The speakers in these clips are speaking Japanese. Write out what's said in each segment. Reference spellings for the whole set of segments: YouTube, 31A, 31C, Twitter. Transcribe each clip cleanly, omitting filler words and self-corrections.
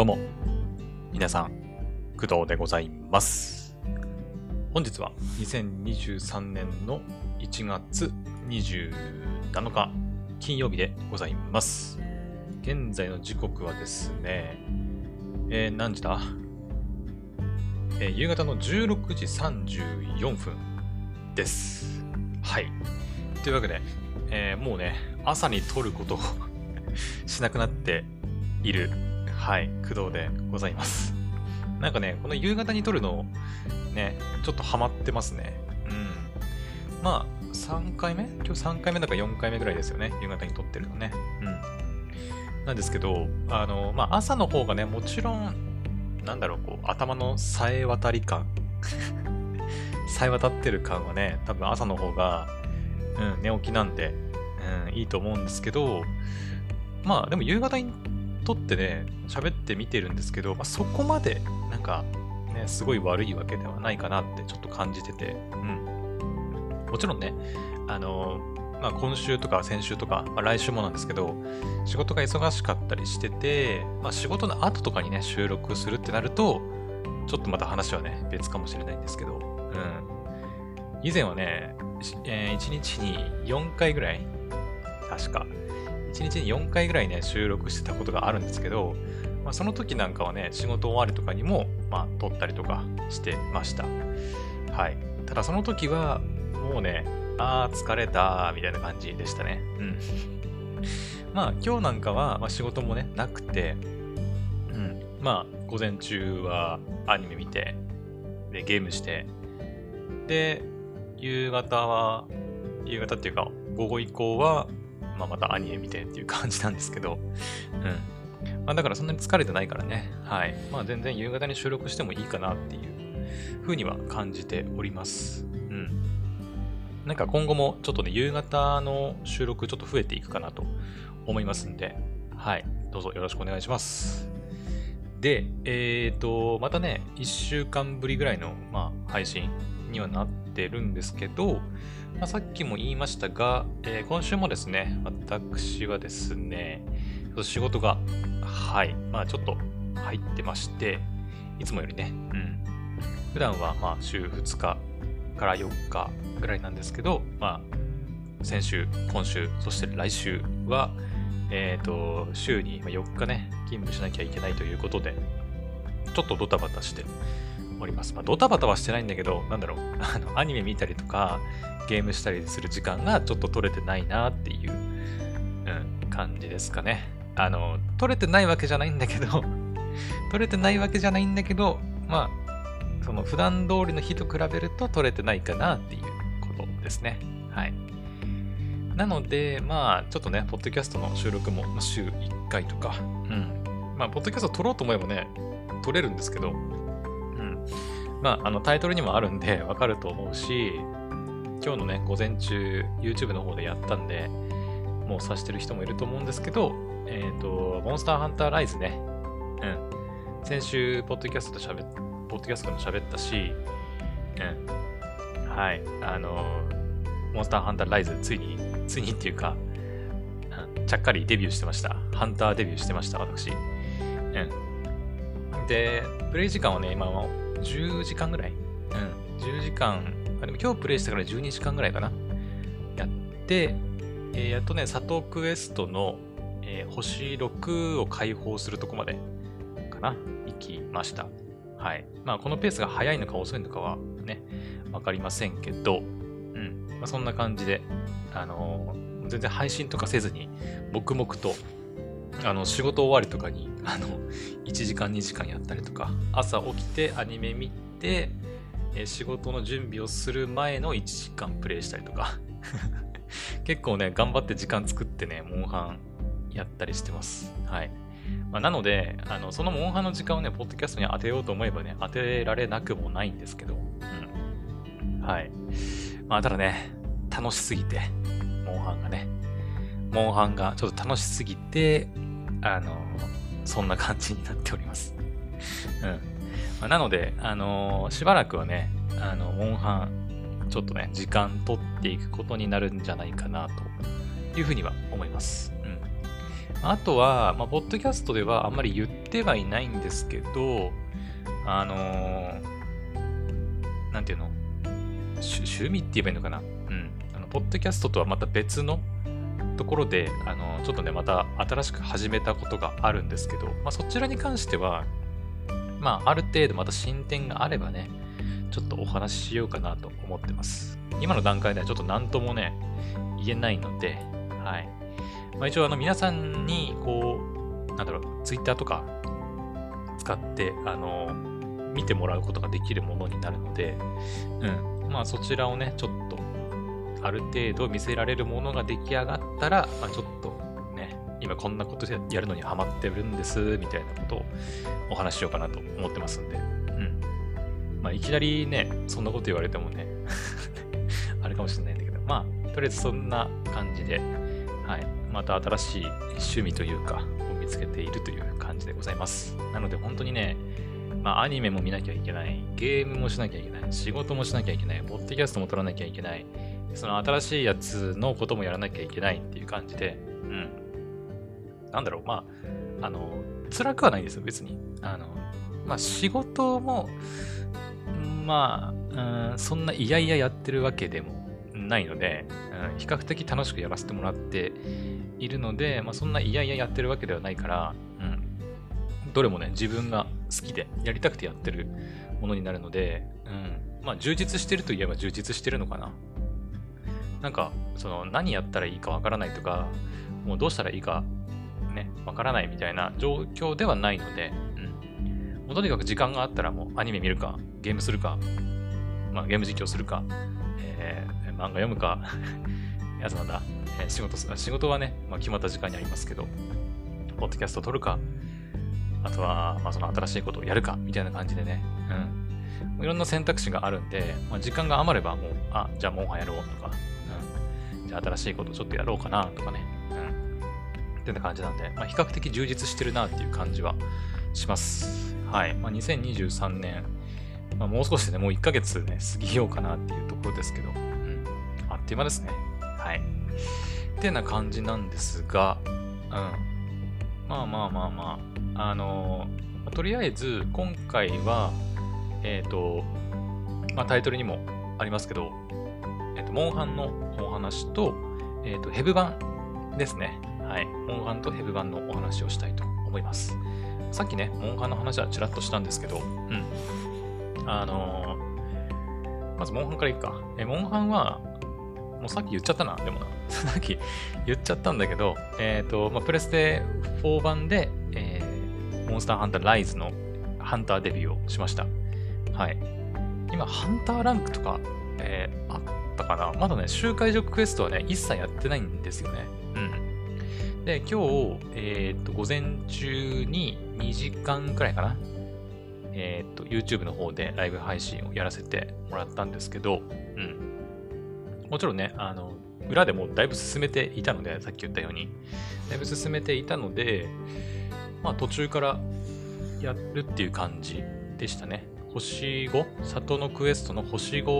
どうも皆さん、工藤でございます。本日は2023年の1月27日金曜日でございます。現在の時刻はですね、何時だ、夕方の16時34分です。はい、というわけで、もうね、朝に撮ることをしなくなっている、はい、工藤でございます。なんかね、この夕方に撮るのね、ちょっとハマってますね。うん。まあ、3回目?今日3回目だから4回目ぐらいですよね。夕方に撮ってるのね。うん。なんですけど、まあ、朝の方がね、もちろん、なんだろう、こう、頭のさえ渡り感。さえ渡ってる感はね、多分朝の方が、うん、寝起きなんで、うん、いいと思うんですけど、まあ、でも夕方に撮ってね、喋ってみてるんですけど、まあ、そこまで、なんか、ね、すごい悪いわけではないかなってちょっと感じてて、うん。もちろんね、まあ、今週とか先週とか、まあ、来週もなんですけど、仕事が忙しかったりしてて、まあ、仕事の後とかにね、収録するってなると、ちょっとまた話はね、別かもしれないんですけど、うん。以前はね、1日に4回ぐらい、確か、1日に4回ぐらいね、収録してたことがあるんですけど、まあ、その時なんかはね、仕事終わりとかにも、まあ、撮ったりとかしてました。はい。ただその時は、もうね、あー疲れた、みたいな感じでしたね。うん。まあ、今日なんかは、まあ、仕事もね、なくて、うん。まあ、午前中はアニメ見て、で、ゲームして、で、夕方っていうか、午後以降は、まあ、またアニメ見てっていう感じなんですけど、うん。まあ、だからそんなに疲れてないからね、はい。まあ、全然夕方に収録してもいいかなっていう風には感じております。うん。なんか今後もちょっとね、夕方の収録ちょっと増えていくかなと思いますんで、はい。どうぞよろしくお願いします。で、またね、1週間ぶりぐらいの、まあ、配信にはなってるんですけど、まあ、さっきも言いましたが、今週もですね、私はですね、仕事が、はい、まあちょっと入ってまして、いつもよりね、うん。普段はまあ週2日から4日ぐらいなんですけど、まあ先週、今週、そして来週は、週に4日ね、勤務しなきゃいけないということで、ちょっとドタバタしております。まあドタバタはしてないんだけど、なんだろう、アニメ見たりとか、ゲームしたりする時間がちょっと取れてないなっていう、うん、感じですかね。取れてないわけじゃないんだけどまあその普段通りの日と比べると取れてないかなっていうことですね。はい。なのでまあちょっとね、ポッドキャストの収録も週1回とか、うん、まあポッドキャスト撮ろうと思えばね、撮れるんですけど、うん、まあタイトルにもあるんでわかると思うし、今日のね、午前中 YouTube の方でやったんで、もう察してる人もいると思うんですけど、モンスターハンターライズね、うん、先週ポッドキャストでも喋ったし、うん、はい、モンスターハンターライズついにっていうか、うん、ちゃっかりデビューしてました。ハンターデビューしてました、私。うん、で、プレイ時間はね、今は10時間ぐらい、うん、10時間。でも今日プレイしてから12時間ぐらいかなやって、やっとね、佐藤クエストの、星6を解放するとこまでかな、行きました。はい。まあ、このペースが早いのか遅いのかはね、わかりませんけど、うん。まあ、そんな感じで、全然配信とかせずに、黙々と、仕事終わりとかに、1時間2時間やったりとか、朝起きてアニメ見て、仕事の準備をする前の1時間プレイしたりとか結構ね、頑張って時間作ってね、モンハンやったりしてます。はい。まあ、なのでそのモンハンの時間をね、ポッドキャストに当てようと思えばね、当てられなくもないんですけど、うん、はい。まあただね、楽しすぎてモンハンがちょっと楽しすぎてそんな感じになっております。うん。なので、しばらくはね、モンハン、ちょっとね、時間取っていくことになるんじゃないかな、というふうには思います。うん。あとは、まあ、ポッドキャストではあんまり言ってはいないんですけど、なんていうの、趣味って言えばいいのかな、うん、ポッドキャストとはまた別のところで、ちょっとね、また新しく始めたことがあるんですけど、まあ、そちらに関しては、まあ、ある程度また進展があればね、ちょっとお話ししようかなと思ってます。今の段階ではちょっと何ともね、言えないので、はい。まあ、一応、皆さんに、こう、なんだろう、Twitter とか使って、見てもらうことができるものになるので、うん。まあ、そちらをね、ちょっと、ある程度見せられるものが出来上がったら、まあ、ちょっとね、今こんなことやるのにハマってるんです、みたいなことをお話ししようかなと思ってますんで、うん。まあ、いきなりね、そんなこと言われてもね、あれかもしれないんだけど、まあ、とりあえずそんな感じで、はい、また新しい趣味というか、を見つけているという感じでございます。なので、本当にね、まあ、アニメも見なきゃいけない、ゲームもしなきゃいけない、仕事もしなきゃいけない、ポッドキャストも撮らなきゃいけない、その新しいやつのこともやらなきゃいけないっていう感じで、うん。なんだろう、まあ、辛くはないんですよ、別に。まあ、仕事も、まあ、そんな嫌々やってるわけでもないので、比較的楽しくやらせてもらっているので、まあ、そんな嫌々やってるわけではないから、うん、どれもね、自分が好きでやりたくてやってるものになるので、うん、まあ、充実してるといえば充実してるのかな。なんか、その何やったらいいかわからないとか、もうどうしたらいいかね、わからないみたいな状況ではないので、うん、もうとにかく時間があったらもうアニメ見るか、ゲームするか、まあ、ゲーム実況するか、漫画読むかやつなんだ、仕事はね、まあ、決まった時間にありますけど、ポッドキャスト撮るか、あとは、まあ、その新しいことをやるかみたいな感じでね、うん、いろんな選択肢があるんで、まあ、時間が余ればもう、あ、じゃあモンハンやろうとか、うん、じゃあ新しいことをちょっとやろうかなとかね、うん、ってな感じなんで、まあ、比較的充実してるなっていう感じはします。はい、まあ、2023年まあ、もう少しでね、もう1ヶ月ね、過ぎようかなっていうところですけど、うん、あっという間ですね。はい。ってな感じなんですが、うん。まあまあまあまあ、とりあえず、今回は、まあ、タイトルにもありますけど、モンハンのお話と、ヘブ版ですね。はい。モンハンとヘブ版のお話をしたいと思います。さっきね、モンハンの話はちらっとしたんですけど、うん。まずモンハンからいくか。モンハンは、もうさっき言っちゃったな、でもな。さっき言っちゃったんだけど、まあ、プレステ4版で、モンスターハンターライズのハンターデビューをしました。はい。今、ハンターランクとか、あったかな。まだね、周回所クエストはね、一切やってないんですよね。うん。で、今日、午前中に2時間くらいかな。YouTube の方でライブ配信をやらせてもらったんですけど、うん、もちろんね、裏でもだいぶ進めていたので、さっき言ったように、だいぶ進めていたので、まあ途中からやるっていう感じでしたね。星5、里のクエストの星5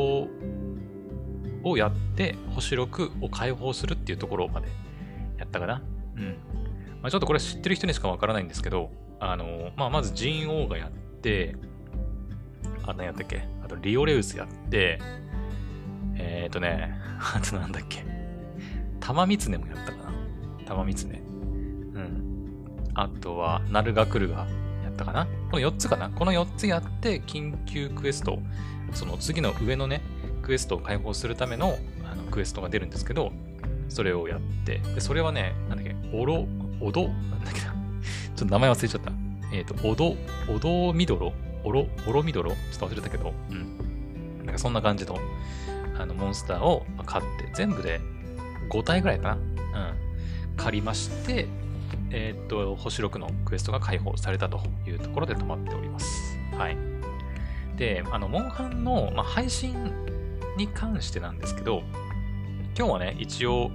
をやって、星6を解放するっていうところまでやったかな。うん。まあ、ちょっとこれ知ってる人にしかわからないんですけど、まあまず人王がやって、で、あ、何やったっけ？あと、リオレウスやって、あとなんだっけ？タマミツネもやったかな？タマミツネ。うん。あとは、ナルガクルガやったかな？この4つかな？この4つやって、緊急クエスト、その次の上のね、クエストを解放するための、クエストが出るんですけど、それをやって、で、それはね、なんだっけ？オドなんだっけな？ちょっと名前忘れちゃった。オロミドロ、ちょっと忘れたけど、うん。なんかそんな感じの、モンスターを買って、全部で5体ぐらいかな。うん。借りまして、星6のクエストが解放されたというところで止まっております。はい。で、モンハンの、まあ、配信に関してなんですけど、今日はね、一応、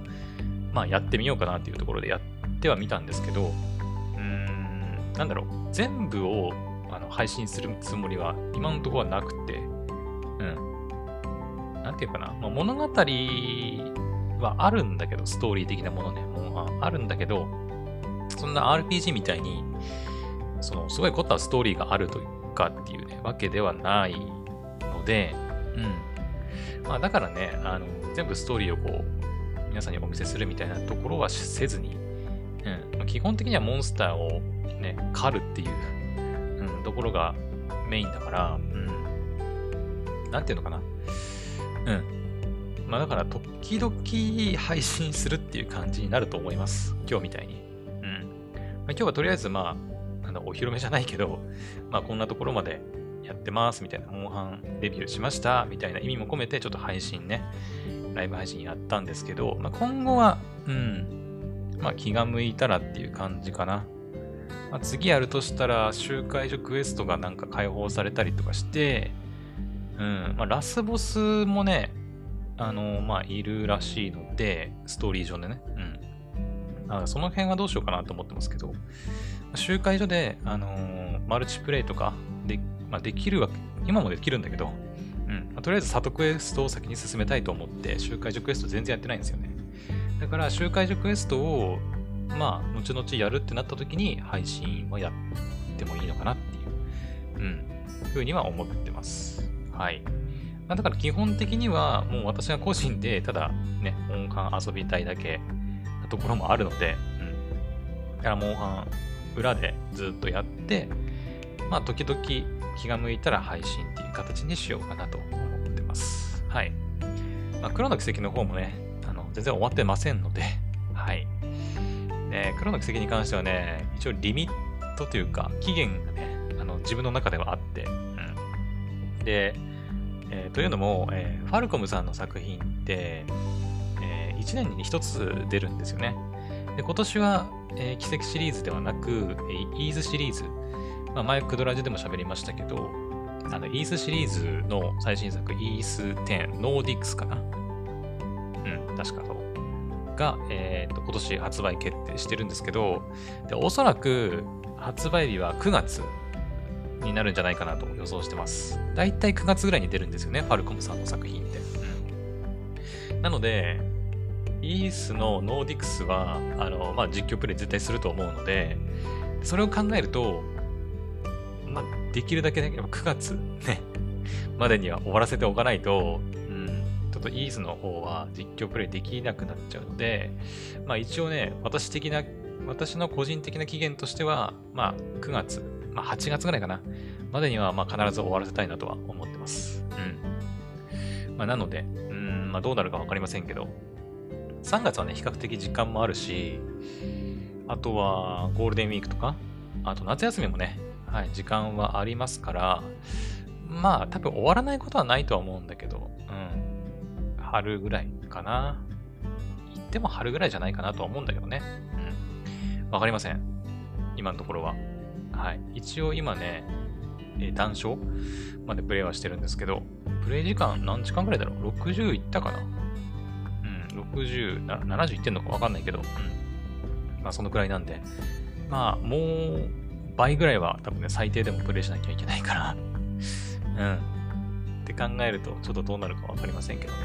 まあ、やってみようかなっていうところでやってはみたんですけど、なんだろう、全部を配信するつもりは今のところはなくて、うん。なんていうかな、まあ、物語はあるんだけど、ストーリー的なものね、もうあるんだけど、そんな RPG みたいに、そのすごい凝ったストーリーがあるというかっていうねわけではないので、うん、まあだからね全部ストーリーをこう皆さんにお見せするみたいなところはせずに、うん、基本的にはモンスターをね狩るっていう、うん、ところがメインだから、うん、なんていうのかな、うん、まあだから時々配信するっていう感じになると思います。今日みたいに。今日はとりあえずまあお披露目じゃないけど、まあこんなところまでやってますみたいな、モンハンデビューしましたみたいな意味も込めてちょっと配信ね、ライブ配信やったんですけど、まあ今後はまあ気が向いたらっていう感じかな。まあ次やるとしたら集会所クエストがなんか解放されたりとかして、まあラスボスもね、まあいるらしいので、ストーリー上でね、その辺はどうしようかなと思ってますけど、集会所で、マルチプレイとかで、まあ、できるわけ、今もできるんだけど、まあ、とりあえず里クエストを先に進めたいと思って、集会所クエスト全然やってないんですよね。だから、集会所クエストを、まあ、後々やるってなった時に、配信はやってもいいのかなっていう、ふうには思ってます。はい。まあ、だから基本的には、もう私が個人で、ただ、ね、モンハン遊びたいだけ、ところもあるので、だからモンハン裏でずっとやって、まあ時々気が向いたら配信っていう形にしようかなと思ってます。はい。まあ、黒の奇跡の方もね、全然終わってませんので、はい。黒の奇跡に関してはね、一応リミットというか期限がね、自分の中ではあって、で、というのも、ファルコムさんの作品って。1年に1つ出るんですよね。で今年は、奇跡シリーズではなく、イーズシリーズ、まあ、前クドラジでも喋りましたけどイーズシリーズの最新作イース10ノーディックスかな、確かそうが、今年発売決定してるんですけど、でおそらく発売日は9月になるんじゃないかなと予想してます。だいたい9月ぐらいに出るんですよね、ファルコムさんの作品って、なのでイースのノーディクスはまあ、実況プレイ絶対すると思うので、それを考えると、まあ、できるだけ、ね、9月、ね、までには終わらせておかないと、ちょっとイースの方は実況プレイできなくなっちゃうので、まあ、一応ね、私の個人的な期限としては、まあ、9月、まあ、8月ぐらいかなまでには、まあ、必ず終わらせたいなとは思ってます。まあ、なので、まあ、どうなるか分かりませんけど、3月はね、比較的時間もあるし、あとはゴールデンウィークとか、あと夏休みもね、はい、時間はありますから、まあ多分終わらないことはないとは思うんだけど、春ぐらいかな。言っても春ぐらいじゃないかなとは思うんだけどね。わかりません。今のところは。はい。一応今ね、談笑までプレイはしてるんですけど、プレイ時間何時間ぐらいだろう ?60 いったかな60、70いってんのか分かんないけど、まあそのくらいなんで、まあもう倍ぐらいは多分ね、最低でもプレイしなきゃいけないから、って考えるとちょっとどうなるか分かりませんけどね、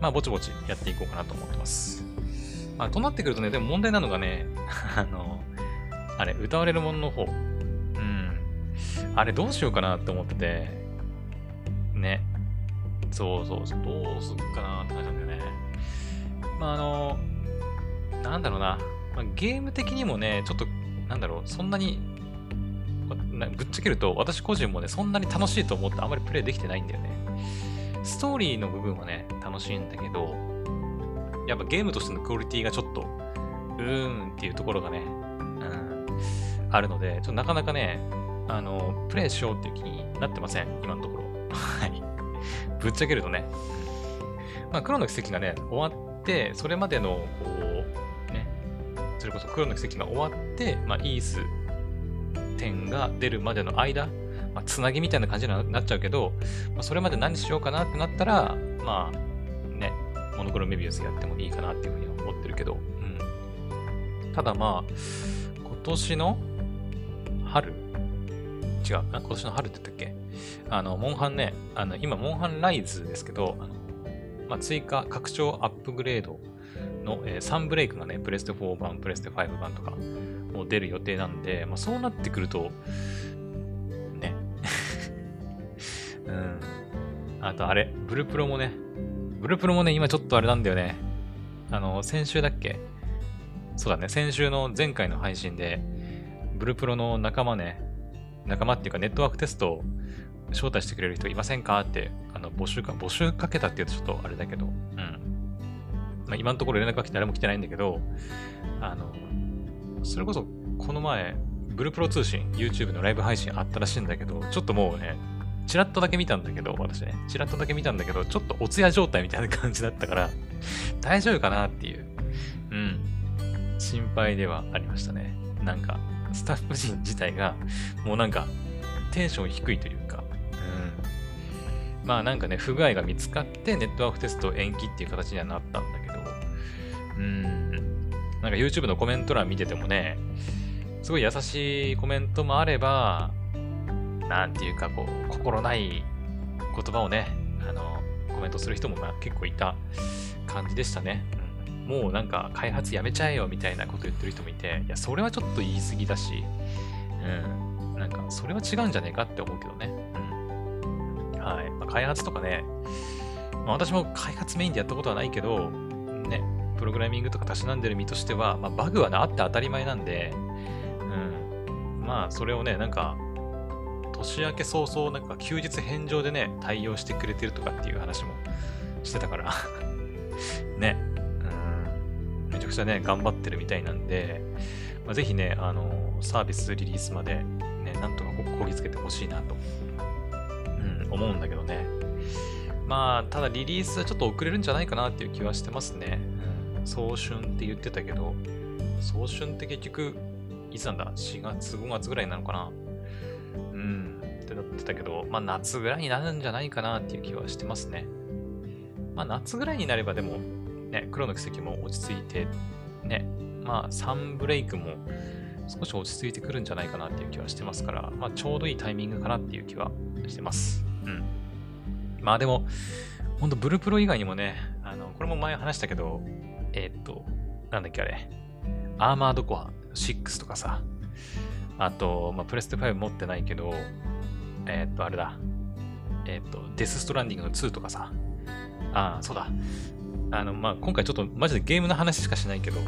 まあぼちぼちやっていこうかなと思ってます。まあとなってくるとね、でも問題なのがね、あれ、歌われるものの方、あれどうしようかなって思ってて、ね、そう、どうするかなって感じなんだよね。まあなんだろうな、まあ、ゲーム的にもね、ちょっと、なんだろう、そんなに、ぶっちゃけると、私個人もね、そんなに楽しいと思ってあんまりプレイできてないんだよね。ストーリーの部分はね、楽しいんだけど、やっぱゲームとしてのクオリティがちょっと、っていうところがね、あるので、ちょっとなかなかね、プレイしようっていう気になってません、今のところ。はい。ぶっちゃけるとね。まあ、黒の奇跡がね、終わって、でそれまでのこうね、それこそ黒の奇跡が終わって、まあ、イース10が出るまでの間、まあ、つなぎみたいな感じになっちゃうけど、まあ、それまで何しようかなってなったら、まあね、モノクロメビウスやってもいいかなっていうふうに思ってるけど、ただまあ今年の春、今年の春って言ったっけ、モンハンね、今モンハンライズですけど、まあ、追加、拡張、アップグレードの3ブレイクがね、プレステ4版、プレステ5版とかも出る予定なんで、まあ、そうなってくると、ね。うん。あとあれ、ブルプロもね、今ちょっとあれなんだよね。先週だっけ？そうだね、先週の前回の配信で、ブルプロの仲間っていうかネットワークテストを招待してくれる人いませんかって、募集かけたっていうとちょっとあれだけど、うん。まあ、今のところ連絡が来て誰も来てないんだけど、それこそこの前、ブルプロ通信、YouTube のライブ配信あったらしいんだけど、ちょっともうね、私ね、チラッとだけ見たんだけど、ちょっとお通夜状態みたいな感じだったから、大丈夫かなっていう、うん、心配ではありましたね。なんか、スタッフ陣自体が、もうなんか、テンション低いというか、うん、まあなんかね、不具合が見つかって、ネットワークテスト延期っていう形にはなったんだけど、なんか YouTube のコメント欄見ててもね、すごい優しいコメントもあれば、なんていうかこう心ない言葉をねコメントする人もまあ結構いた感じでしたね、うん、もうなんか開発やめちゃえよみたいなこと言ってる人もいて、いやそれはちょっと言い過ぎだし、うん、なんかそれは違うんじゃねえかって思うけどね、うん、はい、まあ、開発とかね、まあ、私も開発メインでやったことはないけどね、プログラミングとかたしなんでる身としては、まあ、バグはなあって当たり前なんで、うん、まあそれをねなんか年明け早々なんか休日返上でね対応してくれてるとかっていう話もしてたからね、うん、めちゃくちゃね頑張ってるみたいなんで、まあ、ぜひねサービスリリースまでねなんとかこぎつけてほしいなと、うん、思うんだけどね。まあただリリースはちょっと遅れるんじゃないかなっていう気はしてますね、うん、早春って言ってたけど、早春って結局いつなんだ、4月5月ぐらいなのかな、うん、ってなってたけど、まあ夏ぐらいになるんじゃないかなっていう気はしてますね。まあ夏ぐらいになればでも、ね、黒の奇跡も落ち着いて、ね、まあサンブレイクも少し落ち着いてくるんじゃないかなっていう気はしてますから、まあちょうどいいタイミングかなっていう気はしてます。うん。まあでも、ほんとブルプロ以外にもね、これも前話したけど、なんだっけあれ、アーマードコア6とかさ、あと、まあ、プレステ5持ってないけど、あれだ。デスストランディングの2とかさ。ああ、そうだ。まあ、今回ちょっとマジでゲームの話しかしないけど、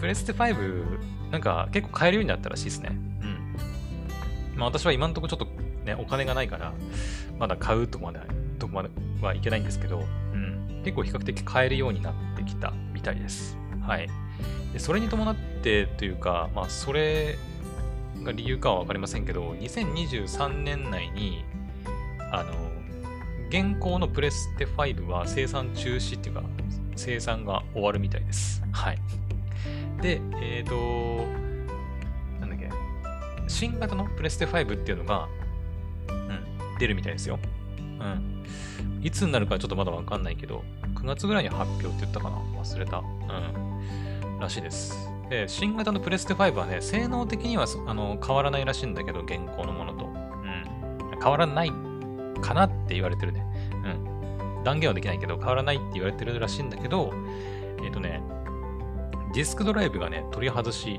プレステ5、なんか結構買えるようになったらしいですね。うん。まあ、私は今のところちょっとね、お金がないから、まだ買うとこまではいけないんですけど、うん。結構比較的買えるようになってきたみたいです。はい。でそれに伴ってというか、まあ、それ、理由かは分かりませんけど、2023年内に現行のプレステ5は生産中止っていうか生産が終わるみたいです。はい。でなんだっけ、新型のプレステ5っていうのが、うん、出るみたいですよ。うん。いつになるかちょっとまだ分かんないけど、9月ぐらいに発表って言ったかな、忘れた、うん、らしいです。で新型のプレステ5はね、性能的には変わらないらしいんだけど、現行のものと、うん、変わらないかなって言われてるね、うん、断言はできないけど変わらないって言われてるらしいんだけど、ね、ディスクドライブがね取り外し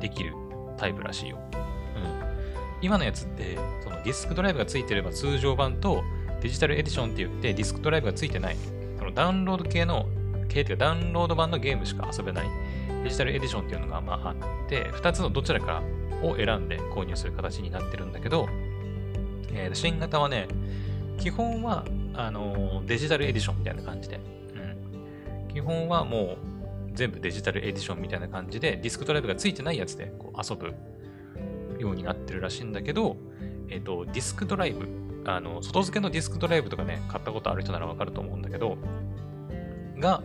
できるタイプらしいよ、うん、今のやつってそのディスクドライブがついてれば通常版と、デジタルエディションって言ってディスクドライブがついてないそのダウンロード系の系っていうかダウンロード版のゲームしか遊べないデジタルエディションっていうのがまああって、2つのどちらかを選んで購入する形になってるんだけど、新型はね、基本はデジタルエディションみたいな感じで、うん、基本はもう全部デジタルエディションみたいな感じで、ディスクドライブがついてないやつでこう遊ぶようになってるらしいんだけど、ディスクドライブ、外付けのディスクドライブとかね、買ったことある人ならわかると思うんだけど、が、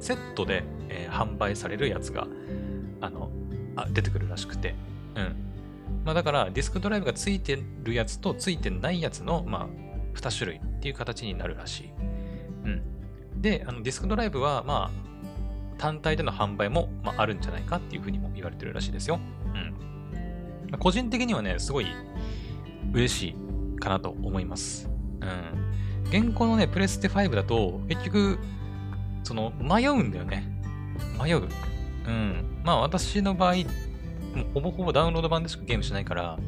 セットで、販売されるやつが出てくるらしくて、うん。まあ、だからディスクドライブがついてるやつとついてないやつの、まあ、2種類っていう形になるらしい。うん、でディスクドライブは、まあ、単体での販売も、まあ、あるんじゃないかっていうふうにも言われてるらしいですよ。うん。まあ、個人的にはねすごい嬉しいかなと思います。うん。現行のねプレステ5だと結局その迷うんだよね。迷う。うん。まあ私の場合、もうほぼほぼダウンロード版でしかゲームしないから、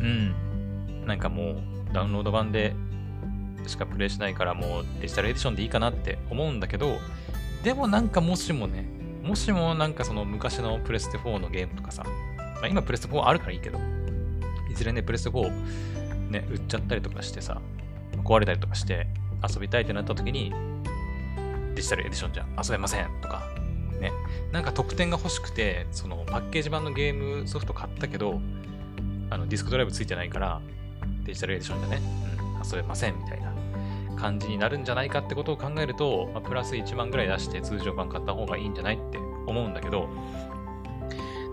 うん。なんかもうダウンロード版でしかプレイしないから、もうデジタルエディションでいいかなって思うんだけど、でもなんかもしもなんかその昔のプレステ4のゲームとかさ、まあ、今プレステ4あるからいいけど、いずれねプレステ4ね売っちゃったりとかしてさ、壊れたりとかして遊びたいってなった時に、デジタルエディションじゃ遊べませんとかね、なんか特典が欲しくてそのパッケージ版のゲームソフト買ったけど、ディスクドライブついてないからデジタルエディションじゃね、うん、遊べませんみたいな感じになるんじゃないかってことを考えると、まあ、プラス1万ぐらい出して通常版買った方がいいんじゃないって思うんだけど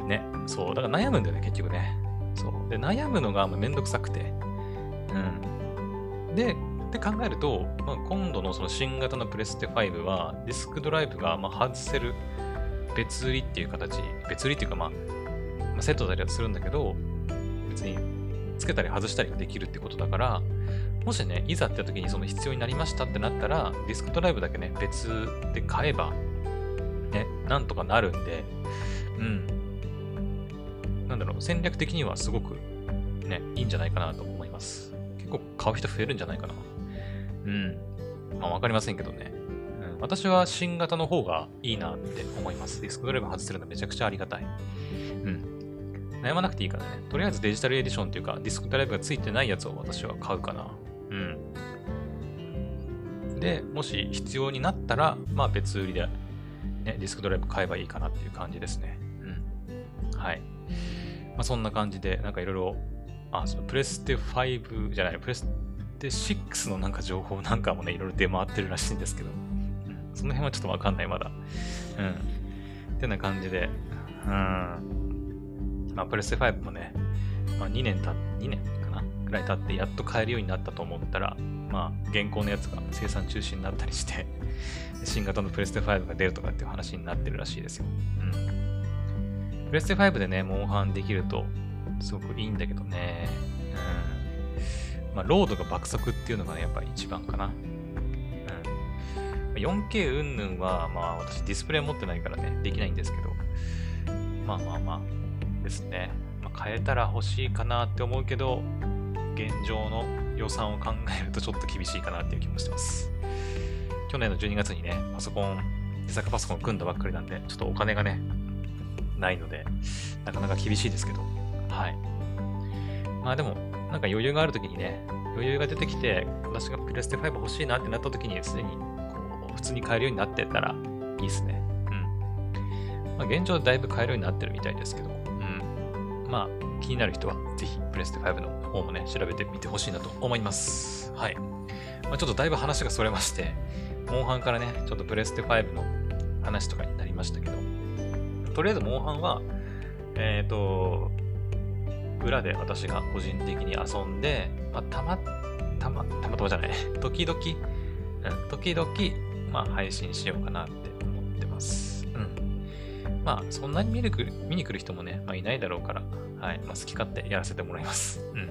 ね。そうだから悩むんだよね、結局ね。そうで悩むのがめんどくさくて、うん、でって考えると、まあ、今度のその新型のプレステ5はディスクドライブがまあ外せる別売りっていう形、別売りっていうか、まあセットだりはするんだけど、別につけたり外したりができるってことだから、もしねいざって時にその必要になりましたってなったら、ディスクドライブだけね別で買えばねなんとかなるんで、うん、なんだろう、戦略的にはすごくねいいんじゃないかなと思います。結構買う人増えるんじゃないかな。うん。まあ、わかりませんけどね、うん。私は新型の方がいいなって思います。ディスクドライブ外せるのめちゃくちゃありがたい。うん。悩まなくていいからね。とりあえずデジタルエディションというか、ディスクドライブがついてないやつを私は買うかな。うん。で、もし必要になったら、まあ別売りで、ね、ディスクドライブ買えばいいかなっていう感じですね。うん。はい。まあそんな感じで、なんかいろいろ、そのプレステ5じゃない、プレスで6のなんか情報なんかもねいろいろ出回ってるらしいんですけど、その辺はちょっとわかんないまだ。うん。ってな感じで、まあプレステ5もね、まあ2年かなくらい経ってやっと買えるようになったと思ったら、まあ現行のやつが生産中止になったりして、新型のプレステ5が出るとかっていう話になってるらしいですよ。うん。プレステ5でねモンハンできるとすごくいいんだけどね。まあ、ロードが爆速っていうのがねやっぱり一番かな。4K 云々はまあ私ディスプレイ持ってないからねできないんですけど、まあですね、まあ、変えたら欲しいかなって思うけど、現状の予算を考えるとちょっと厳しいかなっていう気もしてます。去年の12月にね手作パソコン組んだばっかりなんで、ちょっとお金がねないのでなかなか厳しいですけど、はい。まあでもなんか余裕があるときにね、余裕が出てきて、私がプレステ5欲しいなってなったときに、すでにこう普通に買えるようになってたらいいですね。うん。まあ現状だいぶ買えるようになってるみたいですけど、うん。まあ気になる人はぜひプレステ5の方もね、調べてみてほしいなと思います。はい。まあちょっとだいぶ話がそれまして、モンハンからね、ちょっとプレステ5の話とかになりましたけど、とりあえずモンハンは、裏で私が個人的に遊んで、まあ、たまたまじゃない、時々、まあ、配信しようかなって思ってます。うん。まあ、そんなに見に来る人もね、まあ、いないだろうから、はい。まあ、好き勝手やらせてもらいます。うん。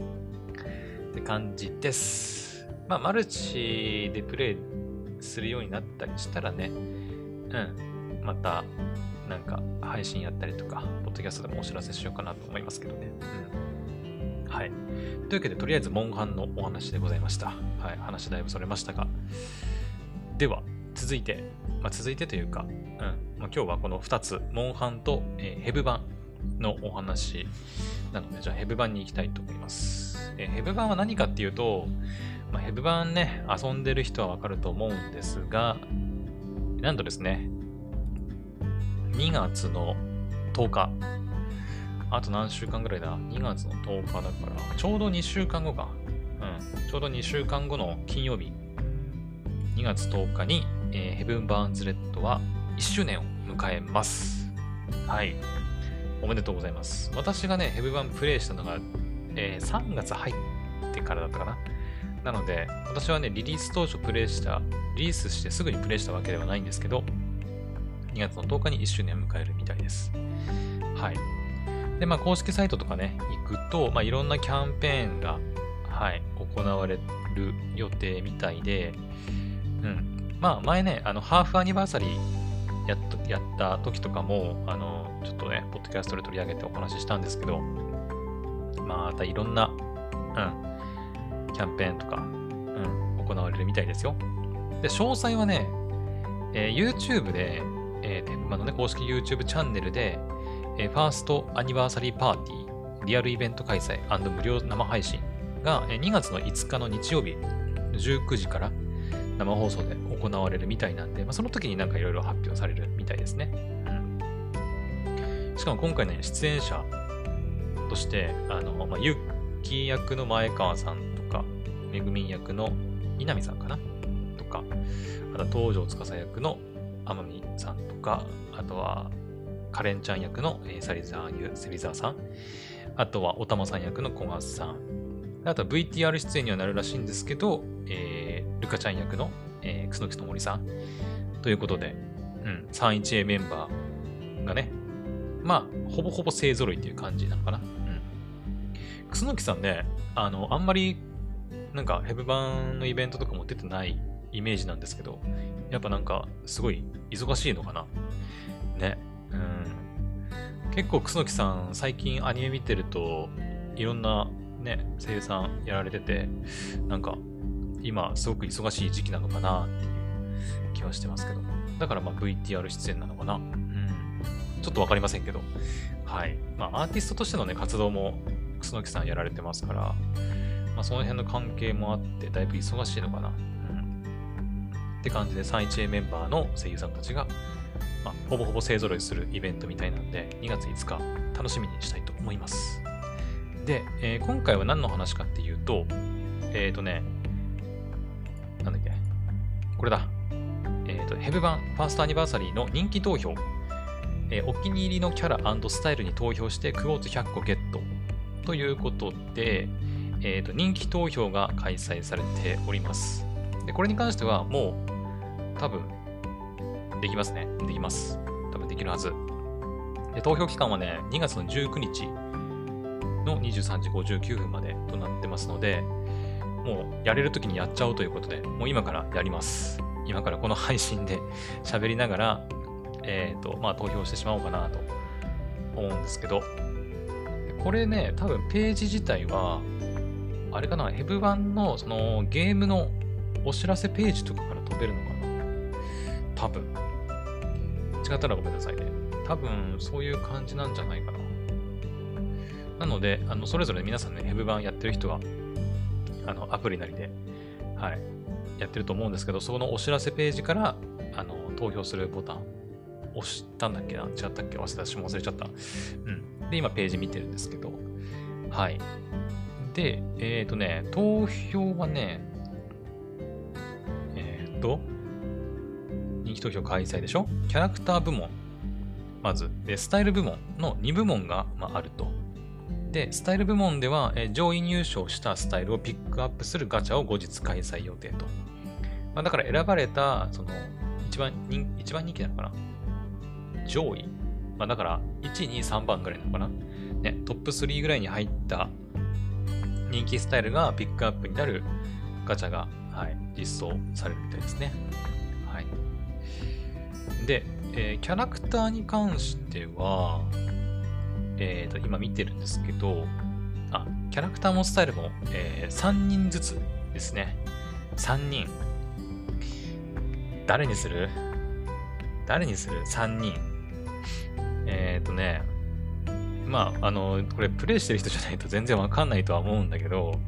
って感じです。まあ、マルチでプレイするようになったりしたらね、うん。また、なんか配信やったりとかポッドキャストでもお知らせしようかなと思いますけどね、うん、はい。というわけでとりあえずモンハンのお話でございました。はい、話だいぶそれましたが、では続いて、というか、今日はこの2つモンハンと、ヘブ版のお話なので、じゃあヘブ版に行きたいと思います。ヘブ版は何かっていうと、まあ、ヘブ版ね遊んでる人はわかると思うんですが、なんとですね。2月の10日。あと何週間ぐらいだ ?2 月の10日だから、ちょうど2週間後か。うん。ちょうど2週間後の金曜日、2月10日に、ヘブン・バーンズ・レッドは1周年を迎えます。はい。おめでとうございます。私がね、ヘブ版プレイしたのが、3月入ってからだったかな。なので、私はね、リリースしてすぐにプレイしたわけではないんですけど、2月の10日に1周年を迎えるみたいです。はい。で、まあ、公式サイトとかね、行くと、まあ、いろんなキャンペーンが、はい、行われる予定みたいで、うん。まあ前ね、ハーフアニバーサリーやった時とかも、ちょっとね、ポッドキャストで取り上げてお話ししたんですけど、またいろんな、キャンペーンとか、行われるみたいですよ。で、詳細はね、YouTube で、天満のね、公式 YouTube チャンネルで、ファーストアニバーサリーパーティー、リアルイベント開催&無料生配信が、2月の5日の日曜日、19時から生放送で行われるみたいなんで、まあ、その時になんかいろいろ発表されるみたいですね。しかも今回ね、出演者として、ゆっきー役の前川さんとか、めぐみん役の稲見さんかなとか、あとは東條司役の天海さんとか、あとはカレンちゃん役の芹沢さん、あとはおたまさん役の小松さん、あとは VTR 出演にはなるらしいんですけど、ルカちゃん役の、楠木智さんということで、31A メンバーがね、まあほぼほぼ勢ぞろいっていう感じなのかな。楠木さんね、あんまりなんかヘブ版のイベントとかも出てないイメージなんですけど、やっぱなんかすごい忙しいのかなね。結構楠木さん最近アニメ見てるといろんなね声優さんやられてて、なんか今すごく忙しい時期なのかなっていう気はしてますけど、だからまあ VTR 出演なのかな、ちょっとわかりませんけど、はい、まあアーティストとしてのね活動も楠木さんやられてますから、まあその辺の関係もあってだいぶ忙しいのかな、って感じで 31A メンバーの声優さんたちが、まあ、ほぼほぼ勢ぞろいするイベントみたいなんで、2月5日楽しみにしたいと思います。で、今回は何の話かっていうと、なんだっけ、これだ。ヘブ版ファーストアニバーサリーの人気投票、お気に入りのキャラ&スタイルに投票してクォーツ100個ゲットということで、人気投票が開催されております。で、これに関してはもう多分できますね。できます。多分できるはず。で、投票期間はね、2月の19日の23時59分までとなってますので、もうやれるときにやっちゃおうということで、もう今からやります。今からこの配信で喋りながら、まあ投票してしまおうかなと思うんですけど、これね、多分ページ自体は、あれかな、ヘブ版のそのゲームのお知らせページとかから飛べるのかな多分。違ったらごめんなさいね。多分、そういう感じなんじゃないかな。なので、それぞれ皆さんね、ヘブ版やってる人は、アプリなりで、はい、やってると思うんですけど、そのお知らせページから、投票するボタン、押したんだっけな？違ったっけ？忘れちゃった。で、今、ページ見てるんですけど、はい。で、投票はね、人気投票開催でしょ。キャラクター部門まずでスタイル部門の2部門が、あると。でスタイル部門では上位入賞したスタイルをピックアップするガチャを後日開催予定と、だから選ばれたその一番人気なのかな、上位、だから1、2、3番ぐらいなのかな、ね、トップ3ぐらいに入った人気スタイルがピックアップになるガチャが、はい、実装されるみたいですね。はい。で、キャラクターに関しては、今見てるんですけど、キャラクターもスタイルも、3人ずつですね。3人。誰にする ?3 人。これプレイしてる人じゃないと全然わかんないとは思うんだけど、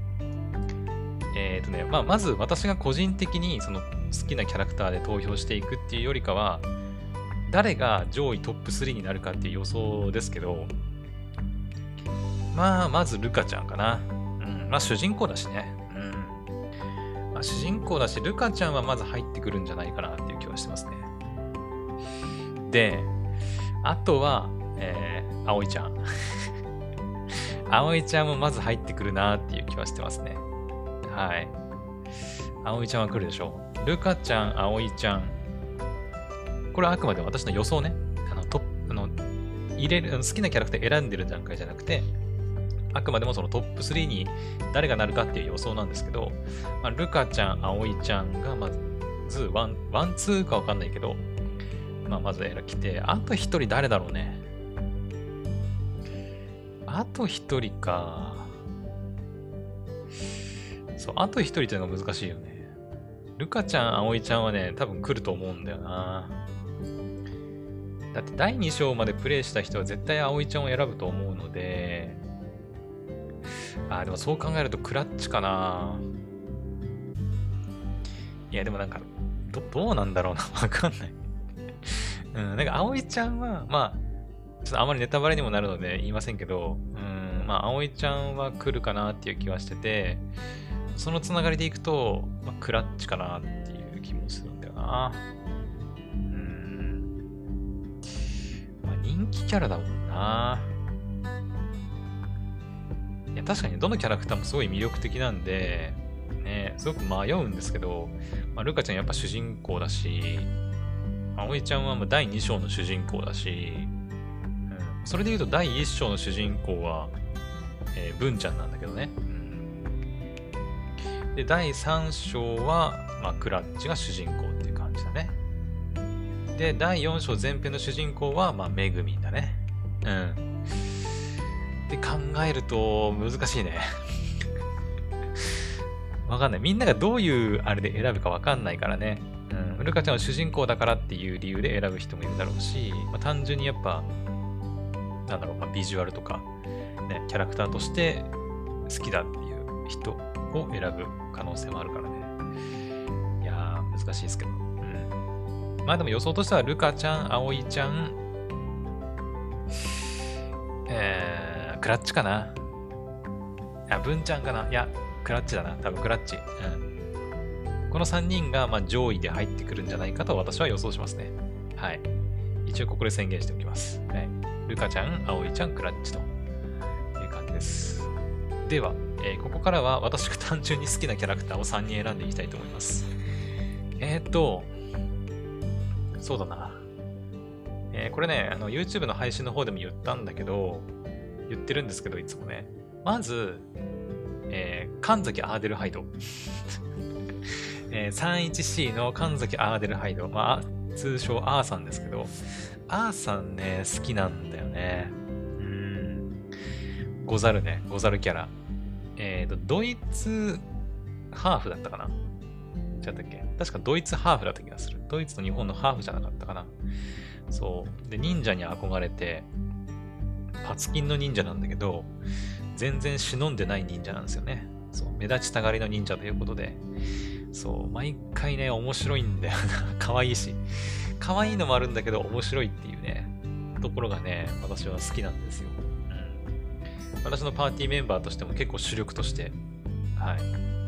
まず私が個人的にその好きなキャラクターで投票していくっていうよりかは、誰が上位トップ3になるかっていう予想ですけど、まずルカちゃんかな。主人公だしね。主人公だし、ルカちゃんはまず入ってくるんじゃないかなっていう気はしてますね。で、あとは、葵ちゃん。葵ちゃんもまず入ってくるなっていう気はしてますね。はい。葵ちゃんは来るでしょう。ルカちゃん、葵ちゃん。これはあくまで私の予想ね。好きなキャラクター選んでる段階じゃなくて、あくまでもそのトップ3に誰がなるかっていう予想なんですけど、ルカちゃん、葵ちゃんがまず2、1、1、2かわかんないけど、まあ、まず来て、あと一人誰だろうね。あと一人か。そう、あと一人っていうのが難しいよね。ルカちゃん、葵ちゃんはね、多分来ると思うんだよな。だって第2章までプレイした人は絶対葵ちゃんを選ぶと思うので、あ、でもそう考えるとクラッチかな。いや、でもなんか、どうなんだろうな。わかんない。うん、なんか葵ちゃんは、まあ、ちょっとあまりネタバレにもなるので言いませんけど、うん、まあ、葵ちゃんは来るかなっていう気はしてて、そのつながりでいくと、まあ、クラッチかなっていう気もするんだよな。まあ、人気キャラだもんな。いや、確かにどのキャラクターもすごい魅力的なんで、ね、すごく迷うんですけど、まあ、ルカちゃんやっぱ主人公だし、葵ちゃんはもう第2章の主人公だし、うん、それで言うと第1章の主人公は、文ちゃんなんだけどね。で、第3章は、まあ、クラッチが主人公っていう感じだね。で、第4章前編の主人公は、まあ、めぐみんだね。うん。って考えると、難しいね。わかんない。みんながどういうあれで選ぶかわかんないからね。うん。ルカちゃんは主人公だからっていう理由で選ぶ人もいるだろうし、まあ、単純にやっぱ、なんだろう、まあ、ビジュアルとか、ね、キャラクターとして好きだっていう人を選ぶ可能性もあるからね。いやー、難しいですけど。うん。まあでも予想としては、ルカちゃん、葵ちゃん、クラッチかな。あ、文ちゃんかな。いや、クラッチだな。多分クラッチ。うん。この3人がまあ上位で入ってくるんじゃないかと私は予想しますね。はい。一応ここで宣言しておきます。はい、ルカちゃん、葵ちゃん、クラッチという感じです。では、ここからは私が単純に好きなキャラクターを3人選んでいきたいと思います。そうだな。これね、YouTube の配信の方でも言ってるんですけど、いつもね。まず、神崎アーデルハイド。31C の神崎アーデルハイド。まあ、通称アーさんですけど、アーさんね、好きなんだよね。ござるね、ござるキャラ。ドイツハーフだったかな？違ったっけ？確かドイツハーフだった気がする。ドイツと日本のハーフじゃなかったかな。そう。で、忍者に憧れて、パツキンの忍者なんだけど、全然忍んでない忍者なんですよね。そう、目立ちたがりの忍者ということで、そう、毎回ね、面白いんだよな。可愛いし。可愛いのもあるんだけど、面白いっていうね、ところがね、私は好きなんですよ。私のパーティーメンバーとしても結構主力として、はい、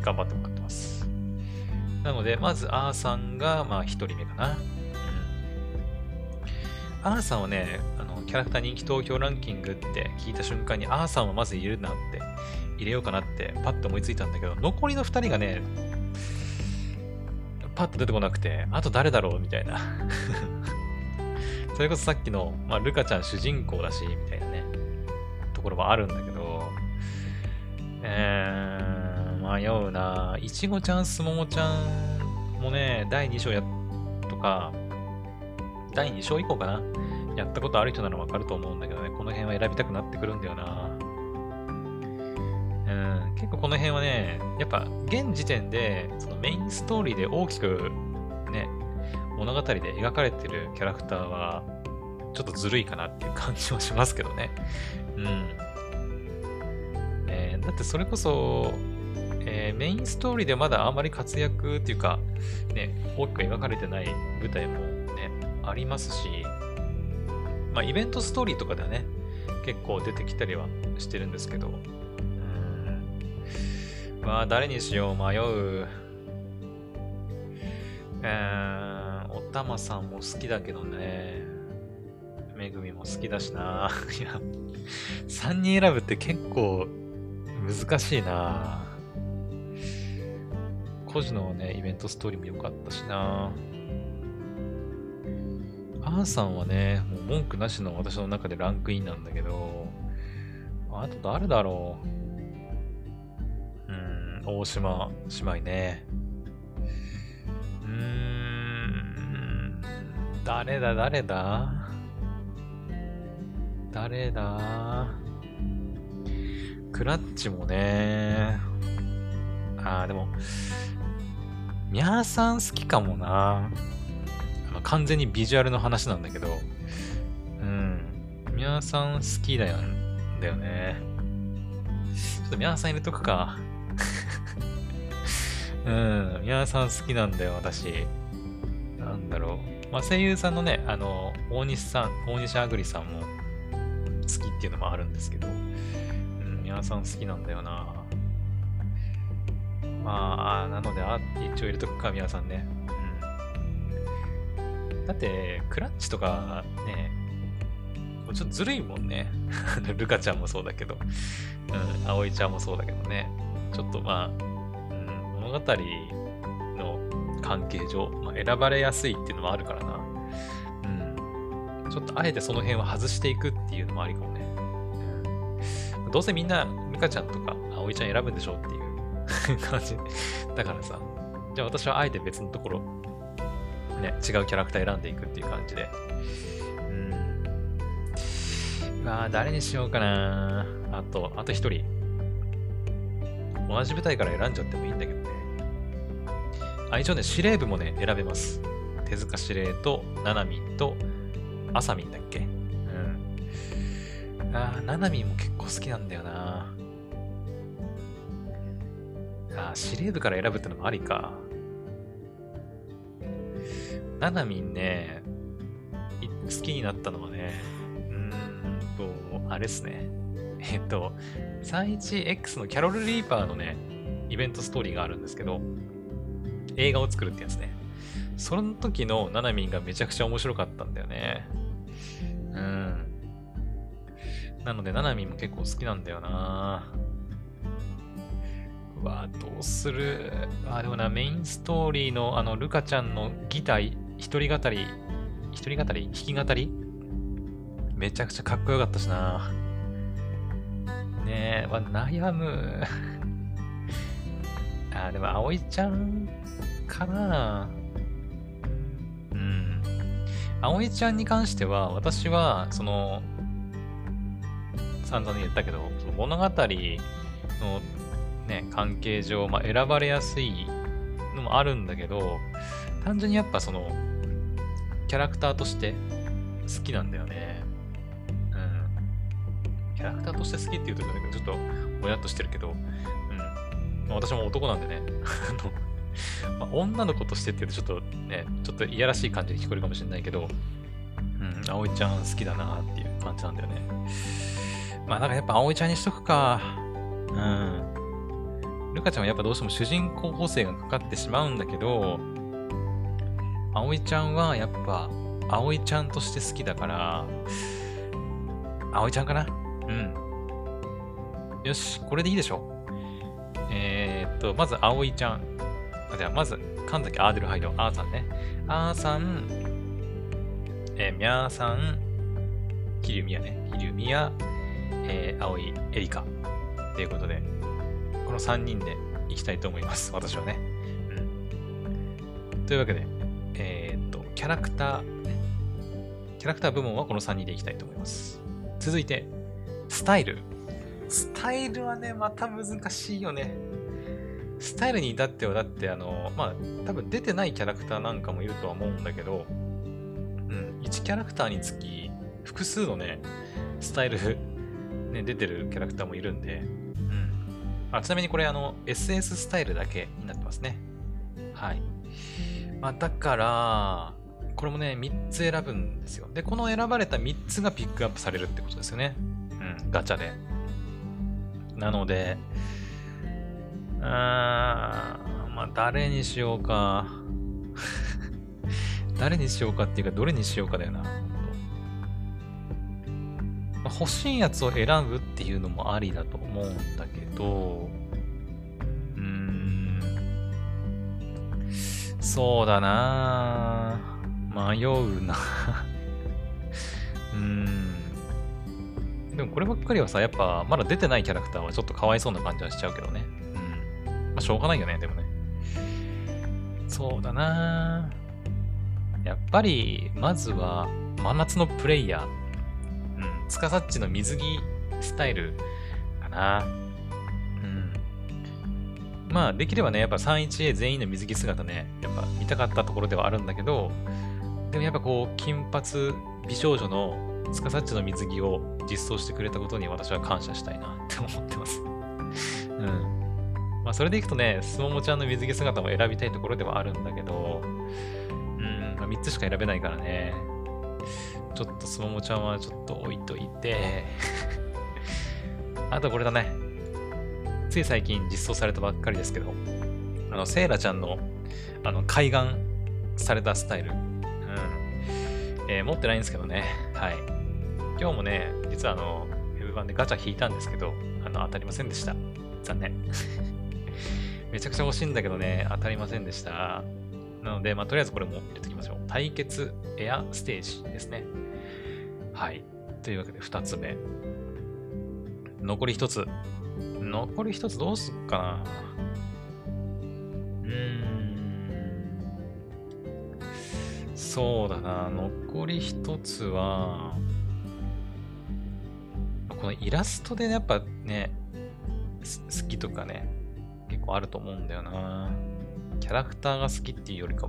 頑張ってもらってます。なので、まず、アーさんが、まあ、1人目かな。アーさんはね、キャラクター人気投票ランキングって聞いた瞬間に、アーさんはまず入れるなって、入れようかなって、パッと思いついたんだけど、残りの2人がね、パッと出てこなくて、あと誰だろうみたいな。それこそさっきの、まあ、ルカちゃん主人公だし、みたいなね。ところはあるんだけど、迷うな。いちごちゃん、すももちゃんもね、第2章とか、第2章以降かな、やったことある人ならわかると思うんだけどね、この辺は選びたくなってくるんだよな。結構この辺はね、やっぱ現時点でそのメインストーリーで大きくね、物語で描かれてるキャラクターはちょっとずるいかなっていう感じはしますけどね。うん。だってそれこそ、メインストーリーでまだあんまり活躍っていうか、ね、大きく描かれてない舞台もね、ありますし、まあイベントストーリーとかではね、結構出てきたりはしてるんですけど、まあ誰にしよう迷う。おたまさんも好きだけどね、めぐみも好きだしな。いや、3人選ぶって結構難しいな。個人のね、イベントストーリーも良かったしな。アーさんはね、もう文句なしの私の中でランクインなんだけど、あと誰だろう。大島姉妹ね。誰だクラッチもね。あー、でもミャーさん好きかもな。完全にビジュアルの話なんだけど、うん、ミャーさん好きだよね。ちょっとミャーさん入れとくか。うん、ミャーさん好きなんだよ、私。なんだろう。まあ、声優さんのね、大西あぐりさんも好きっていうのもあるんですけど、うん、ミャーさん好きなんだよな。まあ、なので、一応入れとくか、ミャーさんね。だってクラッチとかね、ちょっとずるいもんね。ルカちゃんもそうだけど、うん、葵ちゃんもそうだけどね。ちょっとまあ、うん、物語の関係上、まあ、選ばれやすいっていうのもあるからな。うん、ちょっとあえてその辺を外していくっていうのもありかもね。うん、どうせみんなルカちゃんとか葵ちゃん選ぶんでしょっていう感じだからさ。じゃあ私はあえて別のところね、違うキャラクター選んでいくっていう感じで、うん、まあ誰にしようかな。あと一人同じ舞台から選んじゃってもいいんだけどね。一応ね、司令部もね選べます。手塚司令とななみんとあさみんだっけ。うん、ななみんも結構好きなんだよな。司令部から選ぶってのもありか。ななみんね、好きになったのはね、あれっすね。31X のキャロルリーパーのね、イベントストーリーがあるんですけど、映画を作るってやつね。その時のななみんがめちゃくちゃ面白かったんだよね。うん。なので、ななみんも結構好きなんだよな。うわ、どうする？でもな、メインストーリーのルカちゃんのギター、弾き語りめちゃくちゃかっこよかったしな。ねえ、悩む。でも、葵ちゃんかな。うん。葵ちゃんに関しては、私は、散々言ったけど、その物語の、関係上、まあ、選ばれやすいのもあるんだけど、単純にやっぱキャラクターとして好きなんだよね。うん。キャラクターとして好きっていうとちょっともやっとしてるけど、うん。まあ、私も男なんでね、まあ、女の子としてっていうとちょっといやらしい感じで聞こえるかもしれないけど、うん、葵ちゃん好きだなっていう感じなんだよね。まあ、なんかやっぱ葵ちゃんにしとくか。うん。ルカちゃんはやっぱどうしても主人公補正がかかってしまうんだけど、葵ちゃんはやっぱ葵ちゃんとして好きだから葵ちゃんかな。うん。よし、これでいいでしょ。まず葵ちゃん。じゃあまず神崎アーデルハイド、アーさんね。アーさん、ミャーさん、桐生ミヤ、葵エリカということで。この3人でいきたいと思います、私はね。うん、というわけで、キャラクター部門はこの3人でいきたいと思います。続いて、スタイル。スタイルはね、また難しいよね。スタイルに至っては、だって、まあ、多分出てないキャラクターなんかもいるとは思うんだけど、うん、1キャラクターにつき、複数のね、スタイル、ね、出てるキャラクターもいるんで、ちなみにこれSS スタイルだけになってますね。はい。まあだから、これもね、3つ選ぶんですよ。で、この選ばれた3つがピックアップされるってことですよね。うん、ガチャで。なので、まあ誰にしようか。誰にしようかっていうか、どれにしようかだよな。欲しいやつを選ぶっていうのもありだと思うんだけど、そうだな、迷うな。でもこればっかりはさ、やっぱまだ出てないキャラクターはちょっとかわいそうな感じはしちゃうけどね。まあしょうがないよね、でもね。そうだな、やっぱりまずは真夏のプレイヤー、つかさっちの水着スタイルかな。まあできればね、やっぱ 31A 全員の水着姿ね、やっぱ見たかったところではあるんだけど、でもやっぱこう金髪美少女のつかさっちの水着を実装してくれたことに私は感謝したいなって思ってます。まあそれでいくとね、すももちゃんの水着姿も選びたいところではあるんだけど、まあ、3つしか選べないからね。ちょっとすももちゃんはちょっと置いといてあとこれだね。つい最近実装されたばっかりですけど、セイラちゃんの開眼されたスタイル、持ってないんですけどね。はい。今日もね、実はウェブ版でガチャ引いたんですけど、当たりませんでした。残念。めちゃくちゃ欲しいんだけどね、当たりませんでした。なので、まあ、とりあえずこれも入れておきましょう。対決エアステージですね。はい。というわけで、2つ目。残り1つ。残り1つどうすっかな。そうだな、残り一つはこのイラストでね、やっぱね、好きとかね、結構あると思うんだよな。キャラクターが好きっていうよりか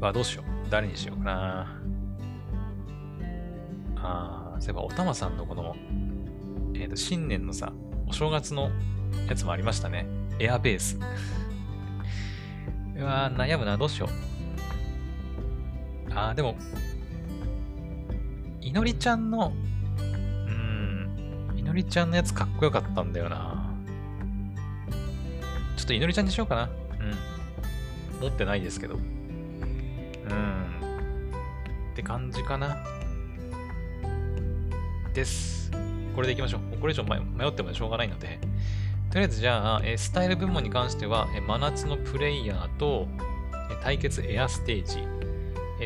は、どうしよう、誰にしようかな。そういえばおたまさんのこの、新年のさ、お正月のやつもありましたね。エアベース。うわ、悩むな、どうしよう。でも、いのりちゃんの、いのりちゃんのやつかっこよかったんだよな。ちょっといのりちゃんにしようかな。持ってないですけど。って感じかな。です。これでいきましょう。これ以上迷ってもしょうがないので。とりあえずじゃあ、スタイル部門に関しては、真夏のプレイヤーと、対決エアステージ、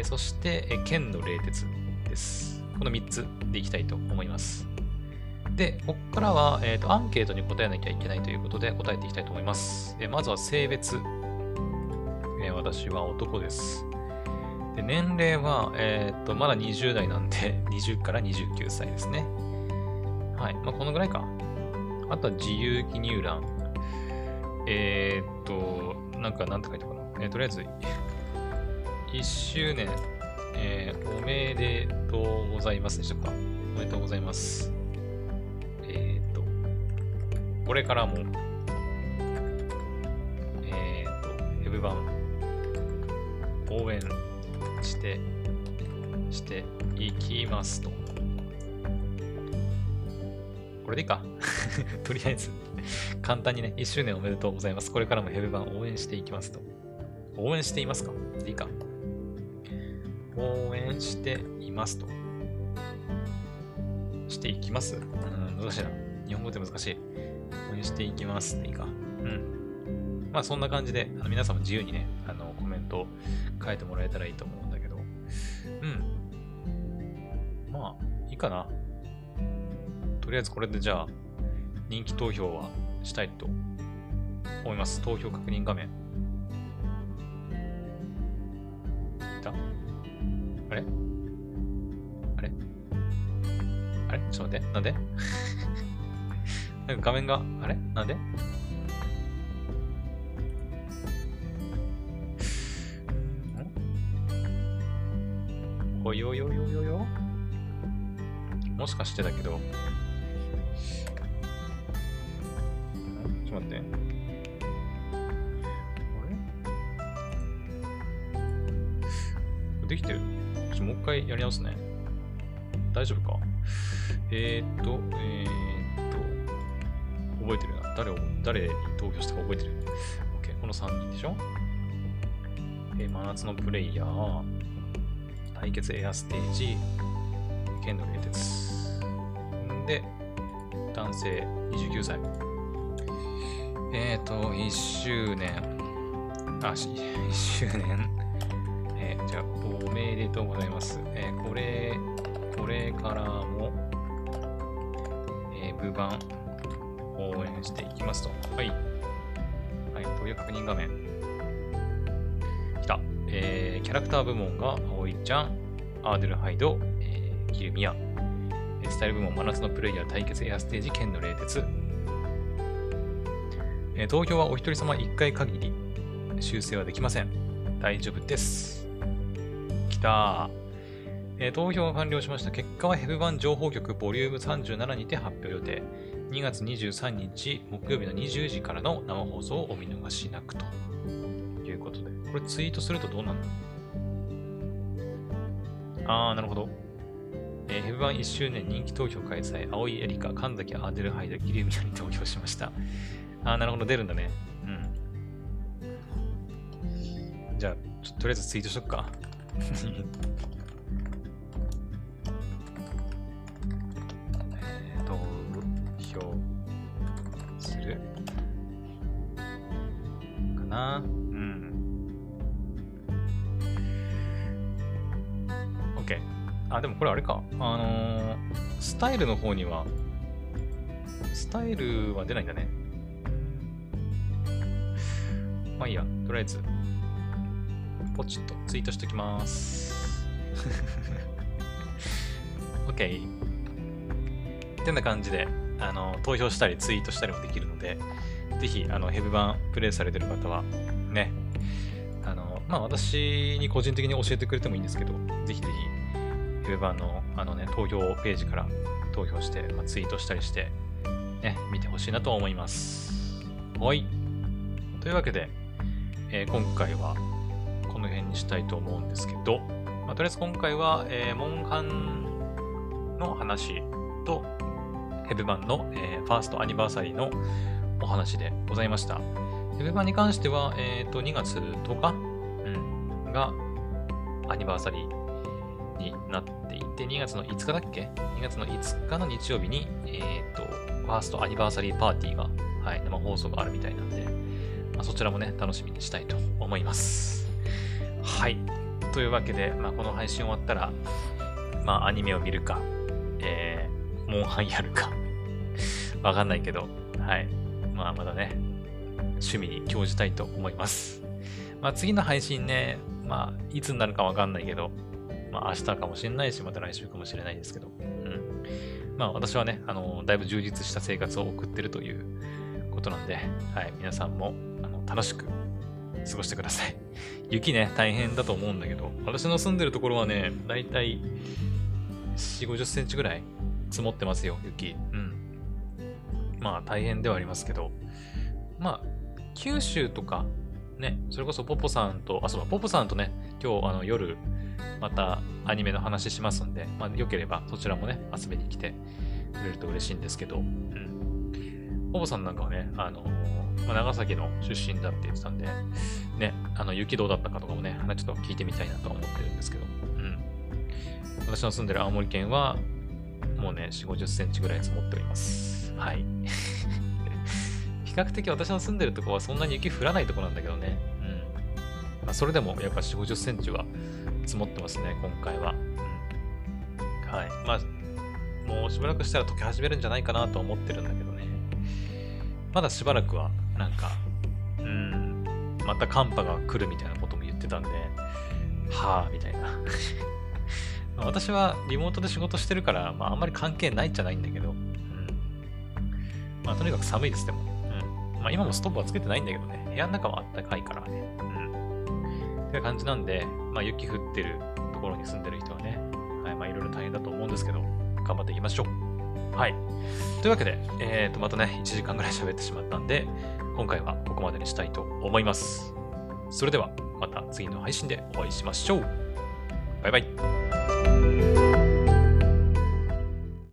そして、剣の冷徹です。この3つでいきたいと思います。で、ここからは、アンケートに答えなきゃいけないということで答えていきたいと思います。まずは性別。私は男です。で、年齢は、まだ20代なんで、20から29歳ですね。はい。まあ、このぐらいか。あとは自由記入欄。なんて書いてあるかな。とりあえず、1周年、おめでとうございますでしょうか。おめでとうございます。これからも、ウェブ版、応援していきますと。これでいいかとりあえず簡単にね、1周年おめでとうございます、これからもヘブ版応援していきますと。応援していますかでいいか。応援していますとしていきます。難しいな、日本語って難しい。応援していきますでいいか。まあそんな感じで皆さんも自由にね、コメントを書いてもらえたらいいと思うんだけど、まあいいかな。とりあえずこれでじゃあ人気投票はしたいと思います。投票確認画面いた？あれちょっと待って、なんでなんか画面があれなんでおよよよよよ、もしかしてだけど、ちょっと待って。あれ？できてる？もう一回やり直すね。大丈夫か？覚えてるな。誰に投票したか覚えてる。OK、この3人でしょ？真夏のプレイヤー、対決エアステージ、剣の冷徹。で、男性29歳。1周年。1周年。じゃあ、おめでとうございます。これからも、部番、応援していきますと。はい。はい、投票確認画面。来た。キャラクター部門が葵ちゃん、アーデルハイド、キルミア。スタイル部門、真夏のプレイヤー対決エアステージ、剣の冷徹。投票はお一人様1回限り。修正はできません。大丈夫です。きたー。投票が完了しました。結果はヘブ版情報局ボリューム37にて発表予定。2月23日木曜日の20時からの生放送をお見逃しなくということで。これツイートするとどうなるの？なるほど。ヘブ版1周年人気投票開催。青井エリカ、神崎アーデルハイド、キリミアに投票しました。なるほど。出るんだね。うん。じゃあ、とりあえずツイートしとくか。OK。でもこれあれか。スタイルの方には、スタイルは出ないんだね。まあいいや、とりあえず、ポチッとツイートしておきます。OK。ってな感じで、投票したりツイートしたりもできるので、ぜひ、ヘブ版プレイされてる方は、ね、私に個人的に教えてくれてもいいんですけど、ぜひぜひ、ヘブ版の、投票ページから投票して、ツイートしたりして、ね、見てほしいなと思います。はい。というわけで、今回は、この辺にしたいと思うんですけど、とりあえず今回は、モンハンの話と、ヘブ版の、ファーストアニバーサリーのお話でございました。ヘブ版に関しては、2月10日、がアニバーサリーになっていて、2月の5日だっけ ?2 月の5日の日曜日に、ファーストアニバーサリーパーティーが、生放送があるみたいなんで、そちらもね、楽しみにしたいと思います。はい。というわけで、この配信終わったら、アニメを見るか、モンハンやるか。わかんないけど、はい。まだね、趣味に興じたいと思います。次の配信ね、いつになるかわかんないけど、明日かもしれないし、また来週かもしれないですけど、私はね、だいぶ充実した生活を送ってるということなんで、皆さんも、楽しく過ごしてください。雪ね、大変だと思うんだけど、私の住んでるところはね、だいたい4、50センチぐらい積もってますよ、雪。大変ではありますけど、九州とかね、それこそポポさんと、ポポさんとね、今日夜またアニメの話しますんで、よければそちらもね、遊びに来てくれると嬉しいんですけど、ポポさんなんかはね、長崎の出身だって言ってたんで、ね、雪どうだったかとかもね、ちょっと聞いてみたいなとは思ってるんですけど、私の住んでる青森県は、もうね、4、50センチぐらい積もっております。はい。比較的私の住んでるとこはそんなに雪降らないとこなんだけどね。それでもやっぱ4、50センチは積もってますね、今回は。はい。もうしばらくしたら溶け始めるんじゃないかなと思ってるんだけどね。まだしばらくは、また寒波が来るみたいなことも言ってたんで、はぁ、みたいな。私はリモートで仕事してるから、あんまり関係ないじゃないんだけど。とにかく寒いです、でも。今もストップはつけてないんだけどね、部屋の中はあったかいからね。って感じなんで、雪降ってるところに住んでる人はね、いろいろ大変だと思うんですけど、頑張っていきましょう。はい。というわけで、またね、1時間ぐらい喋ってしまったんで、今回はここまでにしたいと思います。それでは、また次の配信でお会いしましょう。バイバイ。